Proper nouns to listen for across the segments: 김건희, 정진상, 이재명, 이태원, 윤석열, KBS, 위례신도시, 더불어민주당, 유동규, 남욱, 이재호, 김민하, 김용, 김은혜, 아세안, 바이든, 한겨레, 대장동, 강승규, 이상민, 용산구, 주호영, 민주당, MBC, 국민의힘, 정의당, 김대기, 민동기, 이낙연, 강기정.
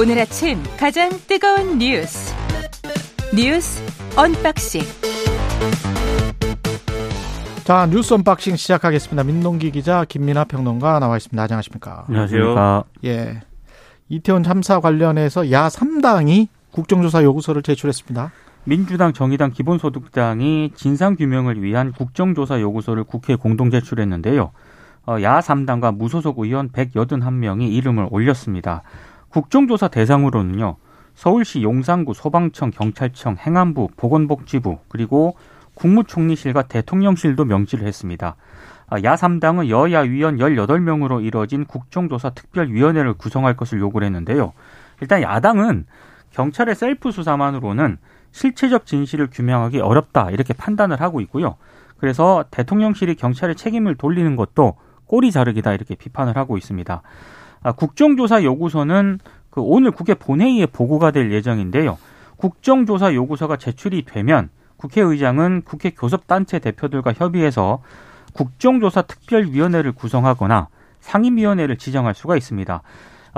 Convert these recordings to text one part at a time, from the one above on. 오늘 아침 가장 뜨거운 뉴스 언박싱. 자, 뉴스 언박싱 시작하겠습니다. 민동기 기자, 김민하 평론가 나와 있습니다. 안녕하십니까? 안녕하세요. 예, 이태원 참사 관련해서 야 3당이 국정조사 요구서를 제출했습니다. 민주당, 정의당, 기본소득당이 진상규명을 위한 국정조사 요구서를 국회에 공동 제출했는데요. 야 3당과 무소속 의원 181명이 이름을 올렸습니다. 국정조사 대상으로는요, 서울시 용산구, 소방청, 경찰청, 행안부, 보건복지부, 그리고 국무총리실과 대통령실도 명시를 했습니다. 야 3당은 여야 위원 18명으로 이뤄진 국정조사 특별위원회를 구성할 것을 요구를 했는데요. 일단 야당은 경찰의 셀프 수사만으로는 실체적 진실을 규명하기 어렵다, 이렇게 판단을 하고 있고요. 그래서 대통령실이 경찰의 책임을 돌리는 것도 꼬리 자르기다, 이렇게 비판을 하고 있습니다. 국정조사 요구서는 오늘 국회 본회의에 보고가 될 예정인데요. 국정조사 요구서가 제출이 되면 국회의장은 국회 교섭단체 대표들과 협의해서 국정조사 특별위원회를 구성하거나 상임위원회를 지정할 수가 있습니다.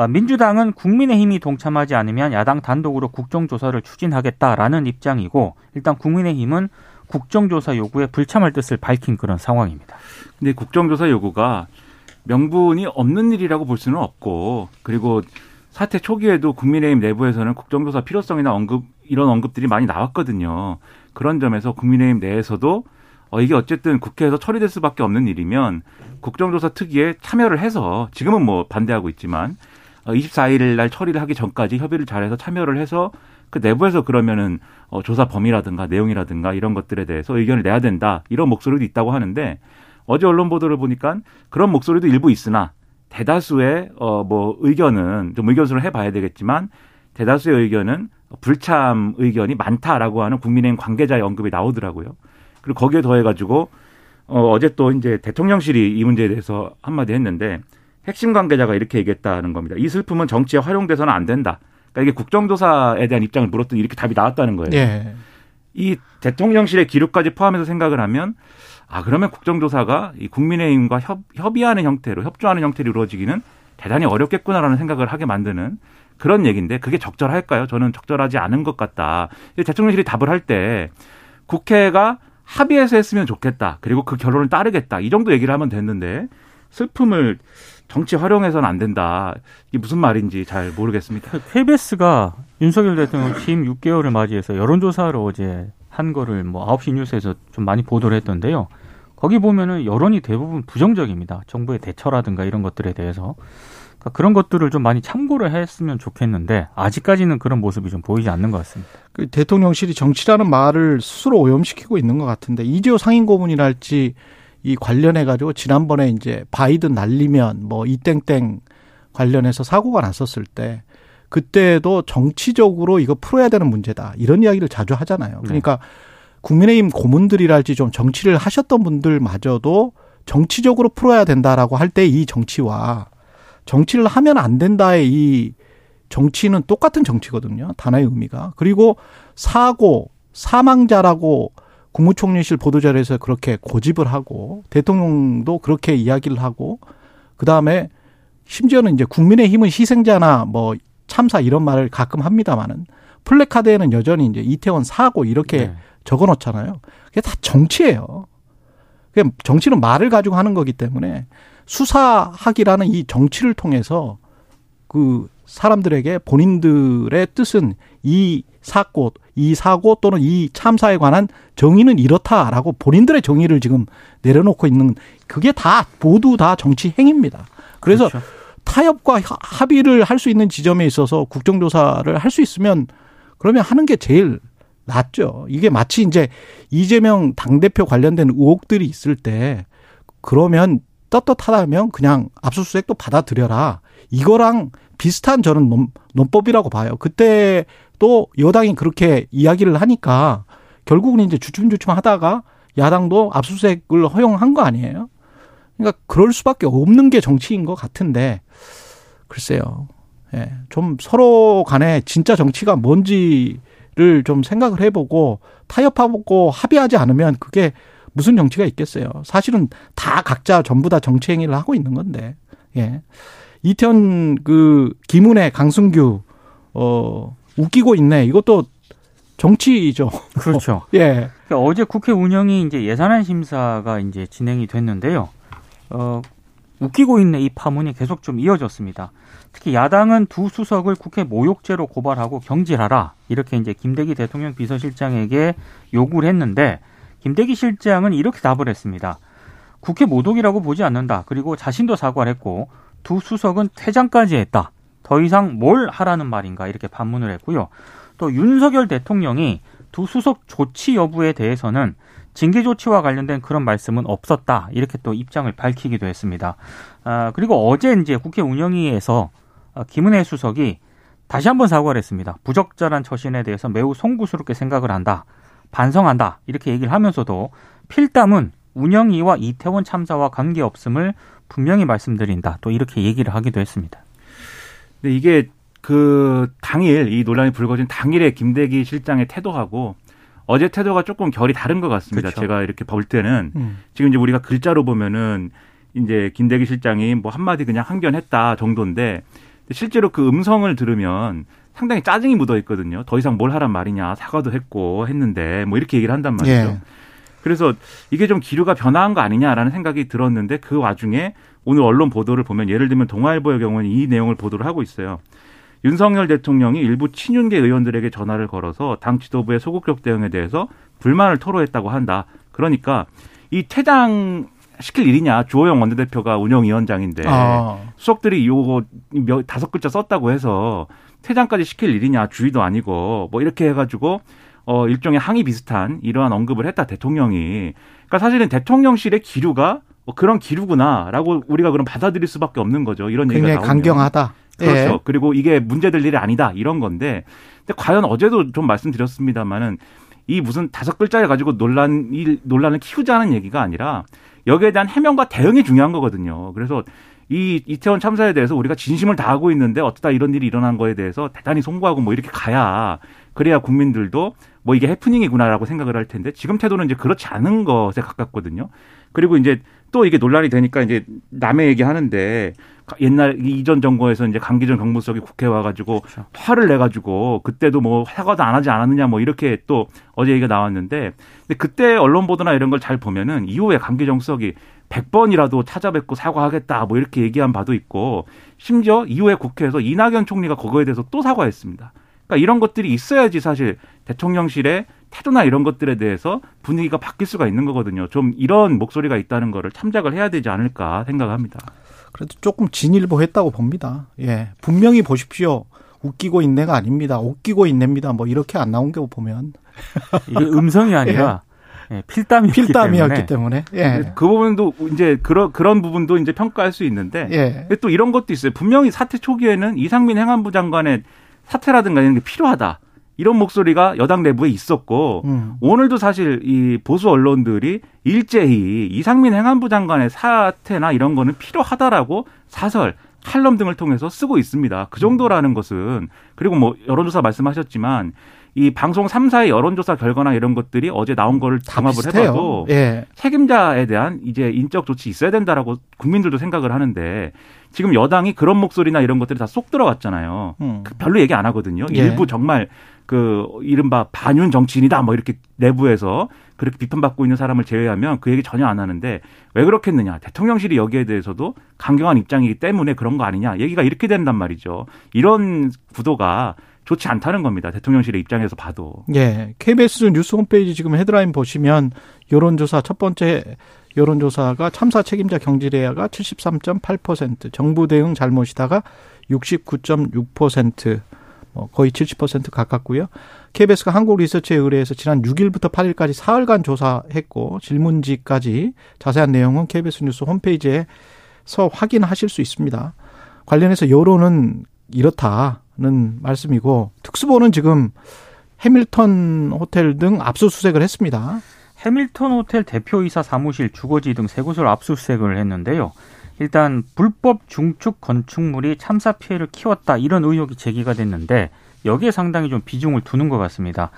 민주당은 국민의힘이 동참하지 않으면 야당 단독으로 국정조사를 추진하겠다라는 입장이고, 일단 국민의힘은 국정조사 요구에 불참할 뜻을 밝힌 그런 상황입니다. 근데 국정조사 요구가 명분이 없는 일이라고 볼 수는 없고, 그리고 사태 초기에도 국민의힘 내부에서는 국정조사 필요성이나 이런 언급들이 많이 나왔거든요. 그런 점에서 국민의힘 내에서도 이게 어쨌든 국회에서 처리될 수밖에 없는 일이면 국정조사 특위에 참여를 해서, 지금은 뭐 반대하고 있지만 24일 날 처리를 하기 전까지 협의를 잘해서 참여를 해서 그 내부에서 그러면은 조사 범위라든가 내용이라든가 이런 것들에 대해서 의견을 내야 된다, 이런 목소리도 있다고 하는데, 어제 언론 보도를 보니까 그런 목소리도 일부 있으나 대다수의 의견은 좀 의견수를 해봐야 되겠지만 대다수의 의견은 불참 의견이 많다라고 하는 국민의힘 관계자의 언급이 나오더라고요. 그리고 거기에 더해가지고 어제 또 이제 대통령실이 이 문제에 대해서 한마디 했는데, 핵심 관계자가 이렇게 얘기했다는 겁니다. 이 슬픔은 정치에 활용돼서는 안 된다. 그러니까 이게 국정조사에 대한 입장을 물었더니 이렇게 답이 나왔다는 거예요. 예. 이 대통령실의 기류까지 포함해서 생각을 하면, 그러면 국정조사가 이 국민의힘과 협의하는 형태로, 협조하는 형태로 이루어지기는 대단히 어렵겠구나라는 생각을 하게 만드는 그런 얘기인데, 그게 적절할까요? 저는 적절하지 않은 것 같다. 대통령실이 답을 할 때 국회가 합의해서 했으면 좋겠다, 그리고 그 결론을 따르겠다, 이 정도 얘기를 하면 됐는데 슬픔을 정치 활용해서는 안 된다, 이게 무슨 말인지 잘 모르겠습니다. KBS가 윤석열 대통령 취임 6개월을 맞이해서 여론조사를 어제 한 거를 9시 뉴스에서 좀 많이 보도를 했던데요. 거기 보면은 여론이 대부분 부정적입니다. 정부의 대처라든가 이런 것들에 대해서. 그러니까 그런 것들을 좀 많이 참고를 했으면 좋겠는데 아직까지는 그런 모습이 좀 보이지 않는 것 같습니다. 그 대통령실이 정치라는 말을 스스로 오염시키고 있는 것 같은데, 이재호 상임고문이랄지 이 관련해가지고 지난번에 이제 바이든 날리면 이땡땡 관련해서 사고가 났었을 때, 그때도 정치적으로 이거 풀어야 되는 문제다, 이런 이야기를 자주 하잖아요. 그러니까 국민의힘 고문들이랄지 좀 정치를 하셨던 분들마저도 정치적으로 풀어야 된다라고 할 때 이 정치와 정치를 하면 안 된다의 이 정치는 똑같은 정치거든요. 단어의 의미가. 그리고 사고, 사망자라고 국무총리실 보도자료에서 그렇게 고집을 하고, 대통령도 그렇게 이야기를 하고, 그 다음에 심지어는 이제 국민의힘은 희생자나 참사 이런 말을 가끔 합니다만은 플래카드에는 여전히 이제 이태원 사고 이렇게 적어 놓잖아요. 그게 다 정치예요. 정치는 말을 가지고 하는 거기 때문에 수사학이라는 이 정치를 통해서 그 사람들에게 본인들의 뜻은 이 사고 또는 이 참사에 관한 정의는 이렇다라고 본인들의 정의를 지금 내려놓고 있는, 그게 다 모두 다 정치 행위입니다. 그래서 그렇죠. 타협과 합의를 할 수 있는 지점에 있어서 국정조사를 할 수 있으면 그러면 하는 게 제일 낫죠. 이게 마치 이제 이재명 당대표 관련된 의혹들이 있을 때 그러면 떳떳하다면 그냥 압수수색도 받아들여라, 이거랑 비슷한 저는 논법이라고 봐요. 그때 또 여당이 그렇게 이야기를 하니까 결국은 이제 주춤주춤 하다가 야당도 압수수색을 허용한 거 아니에요? 그러니까 그럴 수밖에 없는 게 정치인 것 같은데, 글쎄요. 예, 좀 서로 간에 진짜 정치가 뭔지를 좀 생각을 해보고 타협하고 합의하지 않으면 그게 무슨 정치가 있겠어요. 사실은 다 각자 전부 다 정치 행위를 하고 있는 건데. 예. 이태원 김은혜, 강승규 웃기고 있네. 이것도 정치죠. 그렇죠. 예. 그러니까 어제 국회 운영이 이제 예산안 심사가 이제 진행이 됐는데요. 웃기고 있네 이 파문이 계속 좀 이어졌습니다. 특히 야당은 두 수석을 국회 모욕죄로 고발하고 경질하라 이렇게 이제 김대기 대통령 비서실장에게 요구를 했는데 김대기 실장은 이렇게 답을 했습니다. 국회 모독이라고 보지 않는다. 그리고 자신도 사과를 했고 두 수석은 퇴장까지 했다. 더 이상 뭘 하라는 말인가 이렇게 반문을 했고요. 또 윤석열 대통령이 두 수석 조치 여부에 대해서는 징계 조치와 관련된 그런 말씀은 없었다. 이렇게 또 입장을 밝히기도 했습니다. 그리고 어제 이제 국회 운영위에서 김은혜 수석이 다시 한번 사과를 했습니다. 부적절한 처신에 대해서 매우 송구스럽게 생각을 한다. 반성한다. 이렇게 얘기를 하면서도 필담은 운영위와 이태원 참사와 관계없음을 분명히 말씀드린다. 또 이렇게 얘기를 하기도 했습니다. 근데 이게 그 당일 이 논란이 불거진 당일에 김대기 실장의 태도하고 어제 태도가 조금 결이 다른 것 같습니다. 그렇죠. 제가 이렇게 볼 때는 지금 이제 우리가 글자로 보면은 이제 김대기 실장이 뭐 한마디 그냥 항변했다 정도인데 실제로 그 음성을 들으면 상당히 짜증이 묻어 있거든요. 더 이상 뭘 하란 말이냐 사과도 했고 했는데 뭐 이렇게 얘기를 한단 말이죠. 예. 그래서 이게 좀 기류가 변화한 거 아니냐라는 생각이 들었는데 그 와중에 오늘 언론 보도를 보면 예를 들면 동아일보의 경우는 이 내용을 보도를 하고 있어요. 윤석열 대통령이 일부 친윤계 의원들에게 전화를 걸어서 당 지도부의 소극적 대응에 대해서 불만을 토로했다고 한다. 그러니까 이 퇴장시킬 일이냐. 주호영 원내대표가 운영위원장인데 수석들이 요거 5글자 썼다고 해서 퇴장까지 시킬 일이냐. 주의도 아니고 뭐 이렇게 해가지고 일종의 항의 비슷한 이러한 언급을 했다. 대통령이. 그러니까 사실은 대통령실의 기류가 그런 기류구나라고 우리가 그럼 받아들일 수밖에 없는 거죠. 이런 얘기가 나오면. 굉장히 강경하다. 그렇죠. 예. 그리고 이게 문제될 일이 아니다 이런 건데, 근데 과연 어제도 좀 말씀드렸습니다만은 이 무슨 5글자를 가지고 논란을 키우자는 얘기가 아니라 여기에 대한 해명과 대응이 중요한 거거든요. 그래서 이 이태원 참사에 대해서 우리가 진심을 다하고 있는데 어쩌다 이런 일이 일어난 거에 대해서 대단히 송구하고 뭐 이렇게 가야 그래야 국민들도 뭐 이게 해프닝이구나라고 생각을 할 텐데 지금 태도는 이제 그렇지 않은 것에 가깝거든요. 그리고 이제 또 이게 논란이 되니까 이제 남의 얘기하는데 옛날 이전 정부에서 이제 강기정 경무수석이 국회에 와가지고 그렇죠. 화를 내가지고 그때도 뭐 사과도 안 하지 않았느냐 뭐 이렇게 또 어제 얘기가 나왔는데 근데 그때 언론 보도나 이런 걸 잘 보면은 이후에 강기정 수석이 100번이라도 찾아뵙고 사과하겠다 뭐 이렇게 얘기한 바도 있고 심지어 이후에 국회에서 이낙연 총리가 그거에 대해서 또 사과했습니다. 그러니까 이런 것들이 있어야지 사실 대통령실의 태도나 이런 것들에 대해서 분위기가 바뀔 수가 있는 거거든요. 좀 이런 목소리가 있다는 거를 참작을 해야 되지 않을까 생각합니다. 그래도 조금 진일보했다고 봅니다. 예, 분명히 보십시오. 웃기고 있네가 아닙니다. 웃기고 있네입니다. 뭐 이렇게 안 나온 게 보면 이게 음성이 아니라 예. 예, 필담이었기 때문에 예. 그 부분도 이제 그런 부분도 이제 평가할 수 있는데 예. 또 이런 것도 있어요. 분명히 사태 초기에는 이상민 행안부 장관의 사퇴라든가 이런 게 필요하다. 이런 목소리가 여당 내부에 있었고 오늘도 사실 이 보수 언론들이 일제히 이상민 행안부 장관의 사퇴나 이런 거는 필요하다라고 사설, 칼럼 등을 통해서 쓰고 있습니다. 그 정도라는 것은 그리고 뭐 여론조사 말씀하셨지만 이 방송 3사의 여론조사 결과나 이런 것들이 어제 나온 거를 종합을 해봐도 예. 책임자에 대한 이제 인적 조치 있어야 된다라고 국민들도 생각을 하는데 지금 여당이 그런 목소리나 이런 것들이 다 쏙 들어갔잖아요. 별로 얘기 안 하거든요. 예. 일부 정말 그 이른바 반윤 정치인이다 뭐 이렇게 내부에서 그렇게 비판받고 있는 사람을 제외하면 그 얘기 전혀 안 하는데 왜 그렇겠느냐. 대통령실이 여기에 대해서도 강경한 입장이기 때문에 그런 거 아니냐. 얘기가 이렇게 된단 말이죠. 이런 구도가 좋지 않다는 겁니다. 대통령실의 입장에서 봐도. 예. KBS 뉴스 홈페이지 지금 헤드라인 보시면 여론조사 첫 번째 여론조사가 참사 책임자 경질해야가 73.8%, 정부 대응 잘못이다가 69.6%, 거의 70% 가깝고요. KBS가 한국리서치에 의뢰해서 지난 6일부터 8일까지 사흘간 조사했고 질문지까지 자세한 내용은 KBS 뉴스 홈페이지에서 확인하실 수 있습니다. 관련해서 여론은 이렇다는 말씀이고 특수본은 지금 해밀턴 호텔 등 압수수색을 했습니다. 해밀턴 호텔 대표이사 사무실, 주거지 등 세 곳을 압수수색을 했는데요. 일단 불법 중축 건축물이 참사 피해를 키웠다 이런 의혹이 제기가 됐는데 여기에 상당히 좀 비중을 두는 것 같습니다.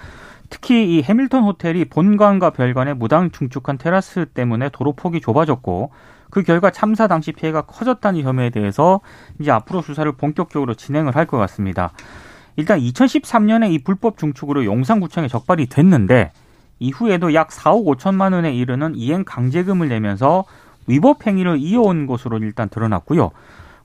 특히 이 해밀턴 호텔이 본관과 별관에 무당 중축한 테라스 때문에 도로폭이 좁아졌고 그 결과 참사 당시 피해가 커졌다는 혐의에 대해서 이제 앞으로 수사를 본격적으로 진행을 할 것 같습니다. 일단 2013년에 이 불법 중축으로 용산구청에 적발이 됐는데 이후에도 약 4억 5천만 원에 이르는 이행 강제금을 내면서 위법 행위를 이어온 것으로 일단 드러났고요.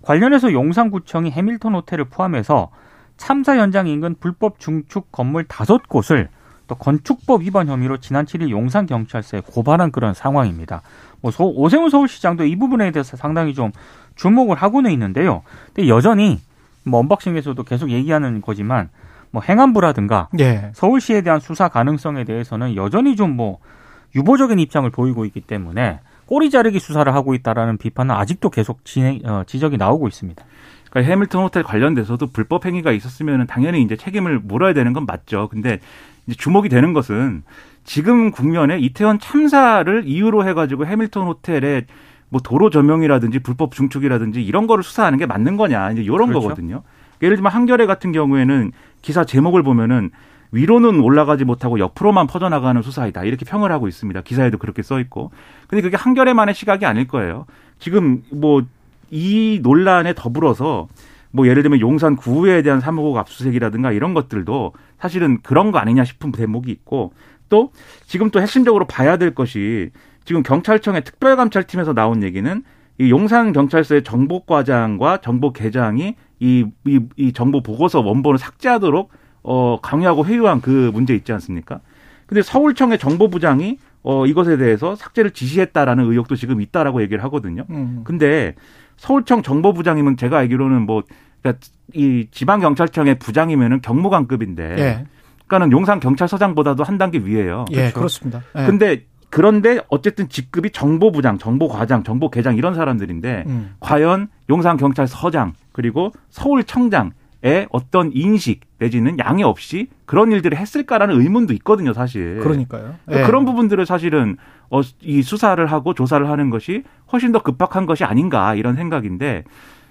관련해서 용산구청이 해밀턴 호텔을 포함해서 참사 현장 인근 불법 중축 건물 5곳을 또 건축법 위반 혐의로 지난 7일 용산경찰서에 고발한 그런 상황입니다. 뭐 오세훈 서울시장도 이 부분에 대해서 상당히 좀 주목을 하고는 있는데요. 근데 여전히 뭐 언박싱에서도 계속 얘기하는 거지만 뭐 행안부라든가 네. 서울시에 대한 수사 가능성에 대해서는 여전히 좀 뭐 유보적인 입장을 보이고 있기 때문에 꼬리 자르기 수사를 하고 있다라는 비판은 아직도 계속 지적이 나오고 있습니다. 그러니까 해밀턴 호텔 관련돼서도 불법 행위가 있었으면 당연히 이제 책임을 물어야 되는 건 맞죠. 근데 이제 주목이 되는 것은 지금 국면에 이태원 참사를 이유로 해가지고 해밀턴 호텔에 뭐 도로 점용이라든지 불법 중축이라든지 이런 거를 수사하는 게 맞는 거냐 이제 이런 그렇죠. 거거든요. 예를 들면 한겨레 같은 경우에는 기사 제목을 보면은 위로는 올라가지 못하고 옆으로만 퍼져나가는 수사이다. 이렇게 평을 하고 있습니다. 기사에도 그렇게 써 있고. 근데 그게 한겨레만의 시각이 아닐 거예요. 지금 뭐 이 논란에 더불어서 뭐 예를 들면 용산 구에 대한 3호국 압수수색이라든가 이런 것들도 사실은 그런 거 아니냐 싶은 대목이 있고 또 지금 또 핵심적으로 봐야 될 것이 지금 경찰청의 특별감찰팀에서 나온 얘기는 이 용산 경찰서의 정보과장과 정보계장이 이 정보 보고서 원본을 삭제하도록 강요하고 회유한 그 문제 있지 않습니까? 근데 서울청의 정보부장이 이것에 대해서 삭제를 지시했다라는 의혹도 지금 있다라고 얘기를 하거든요. 근데 서울청 정보부장이면 제가 알기로는 뭐 그러니까 이 지방경찰청의 부장이면은 경무관급인데, 예. 그러니까는 용산 경찰서장보다도 한 단계 위에요. 예, 그렇죠? 그렇습니다. 예. 그런데 어쨌든 직급이 정보부장, 정보과장, 정보계장 이런 사람들인데 과연 용산 경찰서장 그리고 서울청장 에 어떤 인식 내지는 양해 없이 그런 일들을 했을까라는 의문도 있거든요, 사실. 그러니까요. 예. 그런 부분들을 사실은 이 수사를 하고 조사를 하는 것이 훨씬 더 급박한 것이 아닌가 이런 생각인데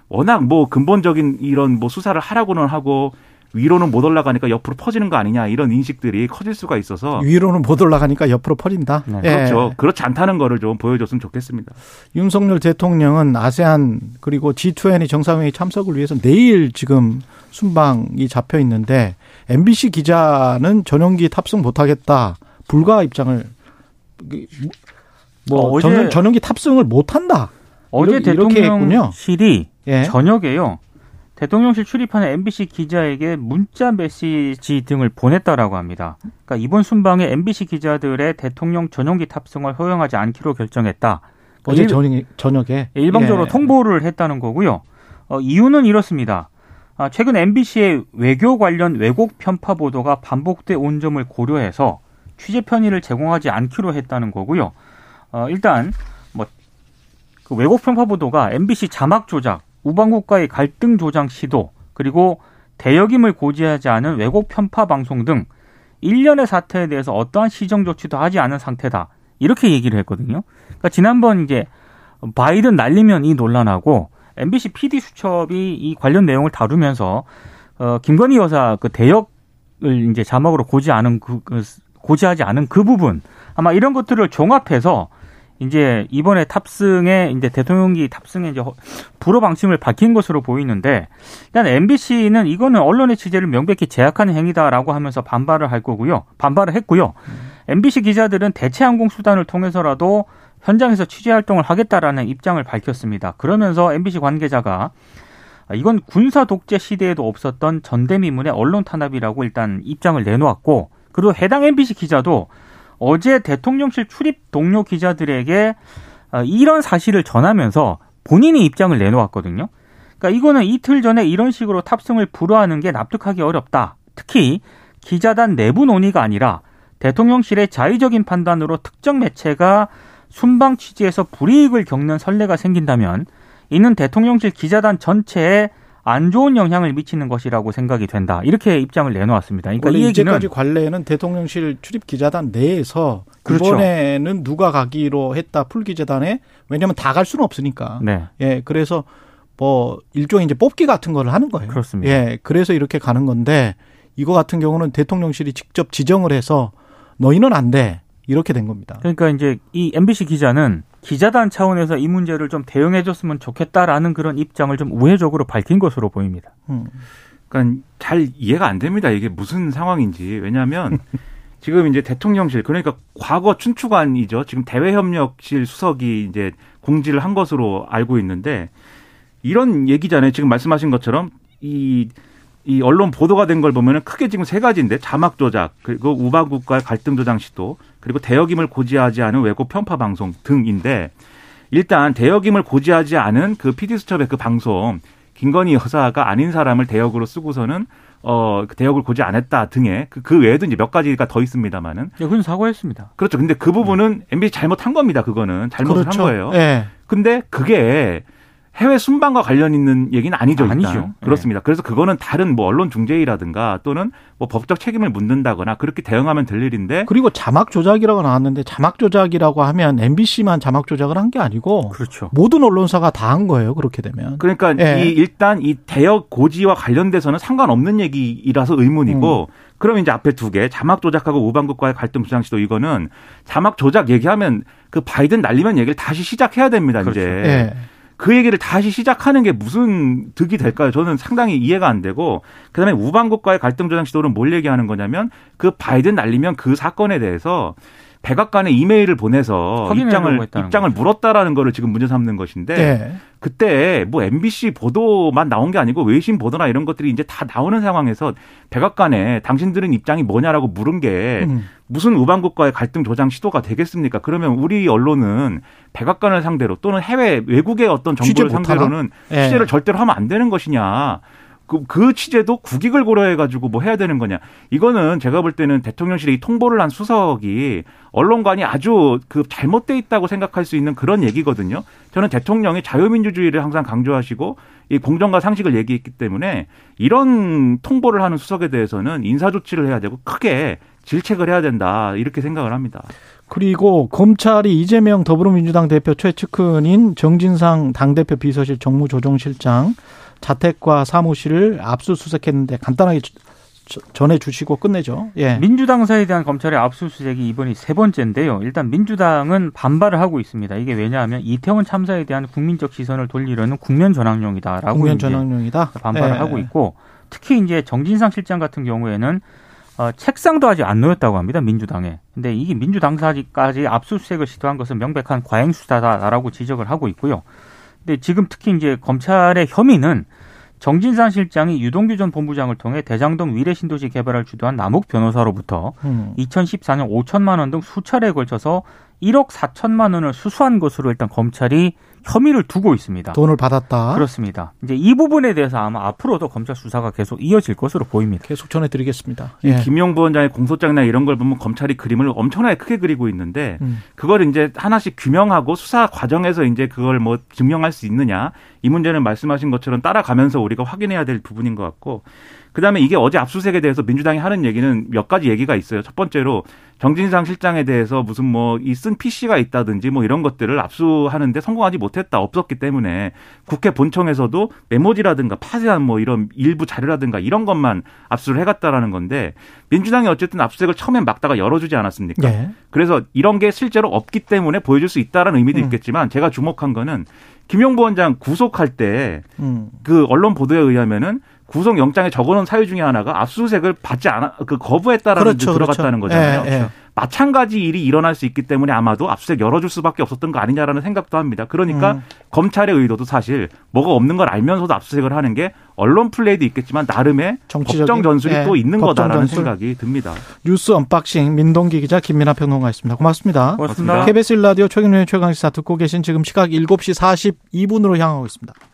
워낙 뭐 근본적인 이런 뭐 수사를 하라고는 하고 위로는 못 올라가니까 옆으로 퍼지는 거 아니냐 이런 인식들이 커질 수가 있어서 위로는 못 올라가니까 옆으로 퍼진다. 네. 그렇죠. 예. 그렇지 않다는 거를 좀 보여줬으면 좋겠습니다. 윤석열 대통령은 아세안 그리고 G20 정상회의 참석을 위해서 내일 지금 순방이 잡혀 있는데 MBC 기자는 전용기 탑승 못하겠다. 불가 입장을 전용기 탑승을 못한다. 어제 대통령실이 예. 저녁에요. 대통령실 출입하는 MBC 기자에게 문자 메시지 등을 보냈다라고 합니다. 그러니까 이번 순방에 MBC 기자들의 대통령 전용기 탑승을 허용하지 않기로 결정했다. 어제 저녁에? 일방적으로 예. 통보를 했다는 거고요. 이유는 이렇습니다. 최근 MBC의 외교 관련 왜곡 편파 보도가 반복돼 온 점을 고려해서 취재 편의를 제공하지 않기로 했다는 거고요. 일단 뭐 그 왜곡 편파 보도가 MBC 자막 조작, 우방국가의 갈등 조장 시도 그리고 대역임을 고지하지 않은 왜곡 편파 방송 등 일련의 사태에 대해서 어떠한 시정 조치도 하지 않은 상태다. 이렇게 얘기를 했거든요. 그러니까 지난번 이제 바이든 날리면 이 논란하고 MBC PD 수첩이 이 관련 내용을 다루면서 김건희 여사 그 대역을 이제 자막으로 고지하지 않은 그 부분 아마 이런 것들을 종합해서 이제 이번에 탑승에 이제 대통령기 탑승에 이제 불허 방침을 밝힌 것으로 보이는데 일단 MBC는 이거는 언론의 취재를 명백히 제약하는 행위다라고 하면서 반발을 했고요. MBC 기자들은 대체 항공 수단을 통해서라도 현장에서 취재 활동을 하겠다라는 입장을 밝혔습니다. 그러면서 MBC 관계자가 이건 군사 독재 시대에도 없었던 전대미문의 언론 탄압이라고 일단 입장을 내놓았고 그리고 해당 MBC 기자도 어제 대통령실 출입 동료 기자들에게 이런 사실을 전하면서 본인이 입장을 내놓았거든요. 그러니까 이거는 이틀 전에 이런 식으로 탑승을 불허하는 게 납득하기 어렵다. 특히 기자단 내부 논의가 아니라 대통령실의 자의적인 판단으로 특정 매체가 순방 취지에서 불이익을 겪는 선례가 생긴다면 이는 대통령실 기자단 전체에 안 좋은 영향을 미치는 것이라고 생각이 된다. 이렇게 입장을 내놓았습니다. 그러니까 이 얘기는 이제까지 관례는 대통령실 출입 기자단 내에서 그렇죠. 이번에는 누가 가기로 했다 풀 기자단에 왜냐하면 다 갈 수는 없으니까. 네. 예, 그래서 뭐 일종의 이제 뽑기 같은 걸 하는 거예요. 그렇습니다. 예, 그래서 이렇게 가는 건데 이거 같은 경우는 대통령실이 직접 지정을 해서 너희는 안 돼. 이렇게 된 겁니다. 그러니까 이제 이 MBC 기자는 기자단 차원에서 이 문제를 좀 대응해 줬으면 좋겠다라는 그런 입장을 좀 우회적으로 밝힌 것으로 보입니다. 그러니까 잘 이해가 안 됩니다. 이게 무슨 상황인지. 왜냐하면 지금 이제 대통령실, 그러니까 과거 춘추관이죠. 지금 대외협력실 수석이 이제 공지를 한 것으로 알고 있는데, 이런 얘기잖아요. 지금 말씀하신 것처럼 이 언론 보도가 된 걸 보면은 크게 지금 세 가지인데, 자막 조작, 그리고 우방국가의 갈등 조장 시도, 그리고 대여김을 고지하지 않은 외국 편파 방송 등인데, 일단 대여김을 고지하지 않은 그 PD수첩의 그 방송, 김건희 여사가 아닌 사람을 대역으로 쓰고서는 대역을 고지 안 했다 등의 그 외에도 이제 몇 가지가 더 있습니다만은. 예, 그건 사과했습니다. 그렇죠. 근데 그 부분은 MBC 잘못한 겁니다. 그거는 잘못을 그렇죠. 한 거예요. 예. 근데 그게 해외 순방과 관련 있는 얘기는 아니죠. 일단. 아니죠. 그렇습니다. 예. 그래서 그거는 다른 뭐 언론 중재위라든가 또는 뭐 법적 책임을 묻는다거나 그렇게 대응하면 될 일인데. 그리고 자막 조작이라고 나왔는데, 자막 조작이라고 하면 MBC만 자막 조작을 한 게 아니고 그렇죠. 모든 언론사가 다 한 거예요. 그렇게 되면. 그러니까 예. 일단 이 대역 고지와 관련돼서는 상관없는 얘기라서 의문이고 그럼 이제 앞에 두 개, 자막 조작하고 우방국과의 갈등 조장 시도, 이거는 자막 조작 얘기하면 그 바이든 날리면 얘기를 다시 시작해야 됩니다. 그렇죠. 이제. 예. 그 얘기를 다시 시작하는 게 무슨 득이 될까요? 저는 상당히 이해가 안 되고, 그다음에 우방국과의 갈등 조장 시도는 뭘 얘기하는 거냐면, 그 바이든 날리면 그 사건에 대해서 백악관에 이메일을 보내서 입장을 물었다라는 거를 지금 문제 삼는 것인데, 네. 그때 뭐 MBC 보도만 나온 게 아니고 외신 보도나 이런 것들이 이제 다 나오는 상황에서 백악관에 당신들은 입장이 뭐냐라고 물은 게 무슨 우방국과의 갈등 조장 시도가 되겠습니까? 그러면 우리 언론은 백악관을 상대로 또는 해외 외국의 어떤 정보를 상대로는 취재를 절대로 하면 안 되는 것이냐. 그 취재도 국익을 고려해가지고 뭐 해야 되는 거냐. 이거는 제가 볼 때는 대통령실에 이 통보를 한 수석이 언론관이 아주 그 잘못돼 있다고 생각할 수 있는 그런 얘기거든요. 저는 대통령이 자유민주주의를 항상 강조하시고 이 공정과 상식을 얘기했기 때문에 이런 통보를 하는 수석에 대해서는 인사조치를 해야 되고 크게 질책을 해야 된다, 이렇게 생각을 합니다. 그리고 검찰이 이재명 더불어민주당 대표 최측근인 정진상 당대표 비서실 정무조정실장 자택과 사무실을 압수수색했는데 간단하게 전해주시고 끝내죠. 예. 민주당 사에 대한 검찰의 압수수색이 이번이 세 번째인데요. 일단 민주당은 반발을 하고 있습니다. 이게 왜냐하면 이태원 참사에 대한 국민적 시선을 돌리려는 국면전환용이다라고 국면전환용이다? 반발을 예. 하고 있고, 특히 이제 정진상 실장 같은 경우에는 책상도 아직 안 놓였다고 합니다. 민주당에. 근데 이게 민주당사까지 압수수색을 시도한 것은 명백한 과잉수사다라고 지적을 하고 있고요. 근데 지금 특히 이제 검찰의 혐의는 정진상 실장이 유동규 전 본부장을 통해 대장동 위례신도시 개발을 주도한 남욱 변호사로부터 2014년 5천만 원 등 수차례에 걸쳐서 1억 4천만 원을 수수한 것으로 일단 검찰이 혐의를 두고 있습니다. 돈을 받았다. 그렇습니다. 이제 이 부분에 대해서 아마 앞으로도 검찰 수사가 계속 이어질 것으로 보입니다. 계속 전해드리겠습니다. 예. 김용 부원장의 공소장이나 이런 걸 보면 검찰이 그림을 엄청나게 크게 그리고 있는데 그걸 이제 하나씩 규명하고 수사 과정에서 이제 그걸 뭐 증명할 수 있느냐, 이 문제는 말씀하신 것처럼 따라가면서 우리가 확인해야 될 부분인 것 같고, 그다음에 이게 어제 압수수색에 대해서 민주당이 하는 얘기는 몇 가지 얘기가 있어요. 첫 번째로 정진상 실장에 대해서 무슨 뭐 이 쓴 PC가 있다든지 뭐 이런 것들을 압수하는데 성공하지 못했다, 없었기 때문에 국회 본청에서도 메모지라든가 파쇄한 뭐 이런 일부 자료라든가 이런 것만 압수를 해갔다라는 건데, 민주당이 어쨌든 압수수색을 처음엔 막다가 열어주지 않았습니까? 네. 그래서 이런 게 실제로 없기 때문에 보여줄 수 있다라는 의미도 있겠지만, 제가 주목한 거는 김용 부원장 구속할 때 그 언론 보도에 의하면은 구속영장에 적어놓은 사유 중에 하나가 압수수색을 받지 않아, 그 거부했다라는 그렇죠, 들어갔다는 그렇죠. 거잖아요. 예, 예. 마찬가지 일이 일어날 수 있기 때문에 아마도 압수수색 열어줄 수밖에 없었던 거 아니냐라는 생각도 합니다. 그러니까 검찰의 의도도 사실 뭐가 없는 걸 알면서도 압수수색을 하는 게 언론 플레이도 있겠지만 나름의 법정 전술이 예, 또 있는 거다라는 전술. 생각이 듭니다. 뉴스 언박싱 민동기 기자, 김민하 평론가였습니다. 고맙습니다. 고맙습니다. KBS 1라디오 최경영의 최강시사 듣고 계신 지금 시각 7시 42분으로 향하고 있습니다.